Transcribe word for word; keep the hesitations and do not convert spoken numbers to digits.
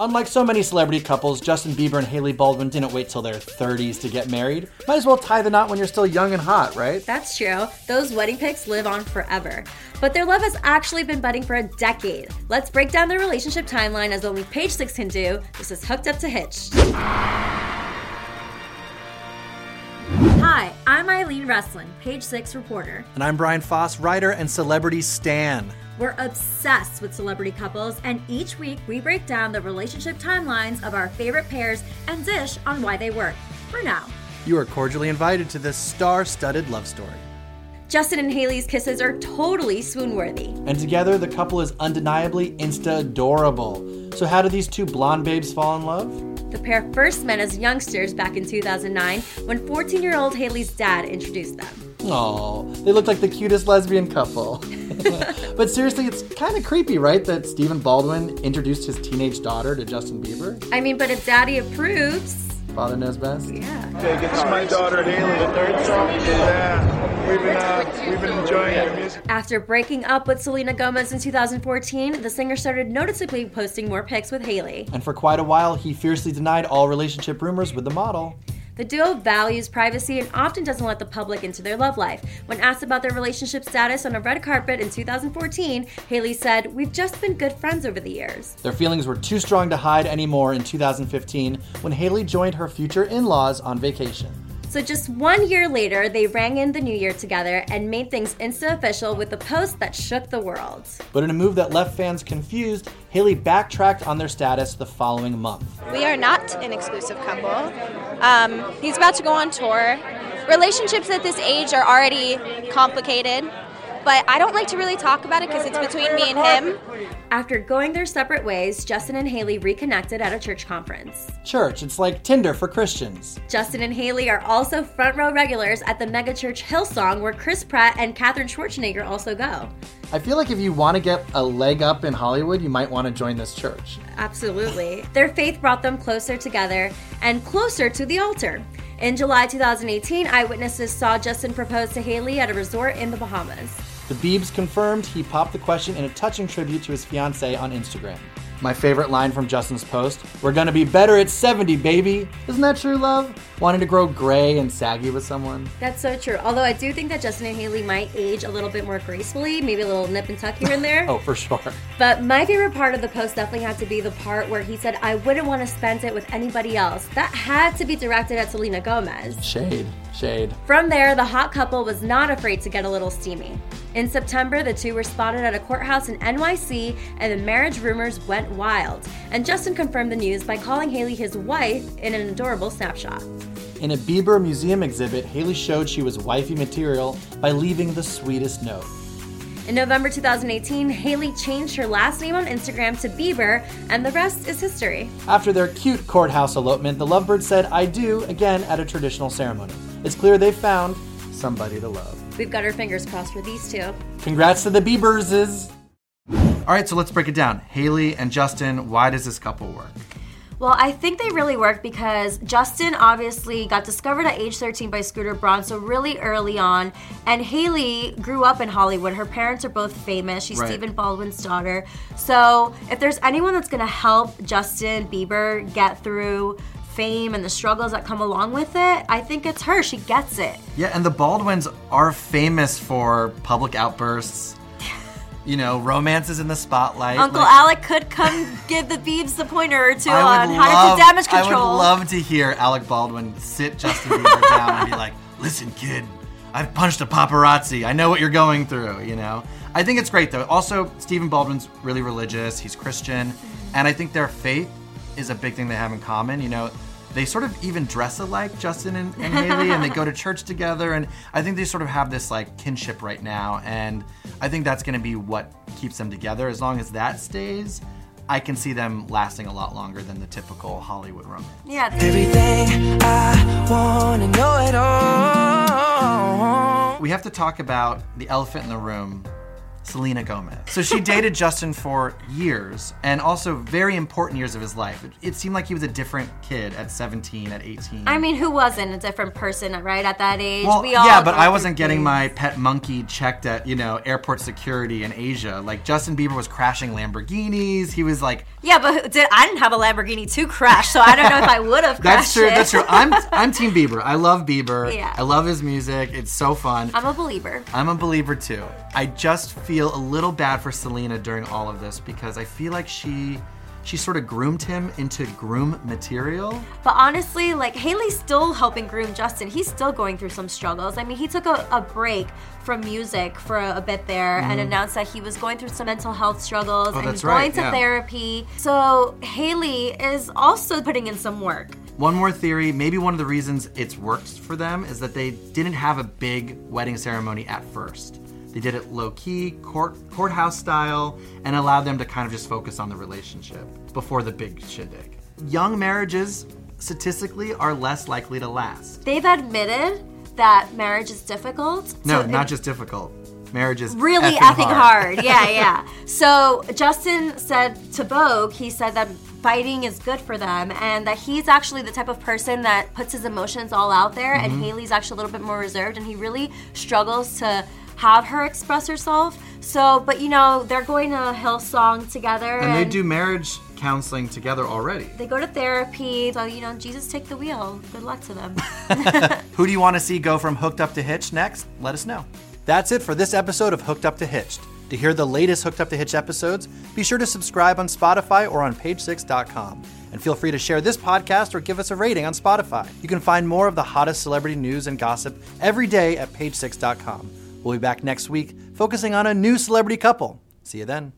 Unlike so many celebrity couples, Justin Bieber and Hailey Baldwin didn't wait till their thirties to get married. Might as well tie the knot when you're still young and hot, right? That's true. Those wedding pics live on forever. But their love has actually been budding for a decade. Let's break down their relationship timeline as only Page Six can do. This is Hooked Up to Hitched. Hi, I'm Eileen Reslen, Page Six reporter. And I'm Brian Faas, writer and celebrity stan. We're obsessed with celebrity couples, and each week we break down the relationship timelines of our favorite pairs and dish on why they work, for now. You are cordially invited to this star-studded love story. Justin and Hailey's kisses are totally swoon-worthy. And together, the couple is undeniably insta-adorable. So how did these two blonde babes fall in love? The pair first met as youngsters back in two thousand nine when fourteen-year-old Hailey's dad introduced them. Aw, they look like the cutest lesbian couple. But seriously, it's kind of creepy, right, that Stephen Baldwin introduced his teenage daughter to Justin Bieber? I mean, but if daddy approves... Father knows best? Yeah. Okay, this is my daughter, Hailey, the third song. Yeah, we've been, uh, we've been enjoying your music. After breaking up with Selena Gomez in two thousand fourteen, the singer started noticeably posting more pics with Hailey. And for quite a while, he fiercely denied all relationship rumors with the model. The duo values privacy and often doesn't let the public into their love life. When asked about their relationship status on a red carpet in two thousand fourteen, Hailey said, "We've just been good friends over the years." Their feelings were too strong to hide anymore in two thousand fifteen when Hailey joined her future in-laws on vacation. So just one year later, they rang in the new year together and made things insta-official with a post that shook the world. But in a move that left fans confused, Hailey backtracked on their status the following month. We are not an exclusive couple. Um, he's about to go on tour. Relationships at this age are already complicated, but I don't like to really talk about it because it's between me and him. After going their separate ways, Justin and Hailey reconnected at a church conference. Church, it's like Tinder for Christians. Justin and Hailey are also front row regulars at the megachurch Hillsong, where Chris Pratt and Katherine Schwarzenegger also go. I feel like if you want to get a leg up in Hollywood, you might want to join this church. Absolutely. Their faith brought them closer together and closer to the altar. In July two thousand eighteen, eyewitnesses saw Justin propose to Hailey at a resort in the Bahamas. The Biebs confirmed he popped the question in a touching tribute to his fiancée on Instagram. My favorite line from Justin's post, "We're gonna be better at seventy, baby." Isn't that true, love? Wanting to grow gray and saggy with someone? That's so true. Although I do think that Justin and Hailey might age a little bit more gracefully, maybe a little nip and tuck here and there. Oh, for sure. But my favorite part of the post definitely had to be the part where he said, "I wouldn't want to spend it with anybody else." That had to be directed at Selena Gomez. Shade. Shade. From there, the hot couple was not afraid to get a little steamy. In September, the two were spotted at a courthouse in N Y C, and the marriage rumors went wild. And Justin confirmed the news by calling Hailey his wife in an adorable snapshot. In a Bieber museum exhibit, Hailey showed she was wifey material by leaving the sweetest note. In November two thousand eighteen, Hailey changed her last name on Instagram to Bieber, and the rest is history. After their cute courthouse elopement, the lovebird said, "I do," again at a traditional ceremony. It's clear they've found somebody to love. We've got our fingers crossed for these two. Congrats to the Bieberses. All right, so let's break it down. Hailey and Justin, why does this couple work? Well, I think they really work because Justin obviously got discovered at age thirteen by Scooter Braun, so really early on. And Hailey grew up in Hollywood. Her parents are both famous. She's right. Stephen Baldwin's daughter. So if there's anyone that's going to help Justin Bieber get through fame and the struggles that come along with it, I think it's her. She gets it. Yeah, and the Baldwins are famous for public outbursts. You know, romances in the spotlight. Uncle like, Alec could come give the Biebs the pointer or two on love, how to do damage control. I would love to hear Alec Baldwin sit Justin Bieber down and be like, "Listen, kid, I've punched a paparazzi. I know what you're going through," you know? I think it's great, though. Also, Stephen Baldwin's really religious. He's Christian. Mm-hmm. And I think their faith is a big thing they have in common, you know? They sort of even dress alike, Justin and, and Hailey, and they go to church together. And I think they sort of have this like kinship right now. And I think that's going to be what keeps them together. As long as that stays, I can see them lasting a lot longer than the typical Hollywood romance. Yeah. Everything I want to know it all. We have to talk about the elephant in the room, Selena Gomez. So she dated Justin for years, and also very important years of his life. It, it seemed like he was a different kid at seventeen, at eighteen. I mean, who wasn't a different person, right, at that age? Well, we all yeah, but I wasn't getting my pet monkey checked at, you know, airport security in Asia. Like, Justin Bieber was crashing Lamborghinis. He was like... Yeah, but did, I didn't have a Lamborghini to crash, so I don't know if I would have crashed. That's true, it. that's true. I'm, I'm Team Bieber. I love Bieber. Yeah. I love his music. It's so fun. I'm a believer. I'm a believer, too. I just feel a little bad for Selena during all of this because I feel like she she sort of groomed him into groom material. But honestly, like, Hailey's still helping groom Justin. He's still going through some struggles. I mean, he took a, a break from music for a, a bit there mm-hmm. and announced that he was going through some mental health struggles oh, and he's going right. to yeah. therapy. So Hailey is also putting in some work. One more theory, maybe one of the reasons it's worked for them is that they didn't have a big wedding ceremony at first. They did it low-key, court, courthouse style, and allowed them to kind of just focus on the relationship before the big shindig. Young marriages, statistically, are less likely to last. They've admitted that marriage is difficult. No, so not it- just difficult. Marriage is really effing, effing hard. hard. Yeah, yeah. So Justin said to Vogue, he said that fighting is good for them and that he's actually the type of person that puts his emotions all out there mm-hmm. and Hailey's actually a little bit more reserved and he really struggles to have her express herself. So, but you know, they're going to Hillsong together. And, and they do marriage counseling together already. They go to therapy. So, you know, Jesus take the wheel. Good luck to them. Who do you want to see go from Hooked Up to Hitched next? Let us know. That's it for this episode of Hooked Up to Hitched. To hear the latest Hooked Up to Hitched episodes, be sure to subscribe on Spotify or on page six dot com. And feel free to share this podcast or give us a rating on Spotify. You can find more of the hottest celebrity news and gossip every day at page six dot com. We'll be back next week, focusing on a new celebrity couple. See you then.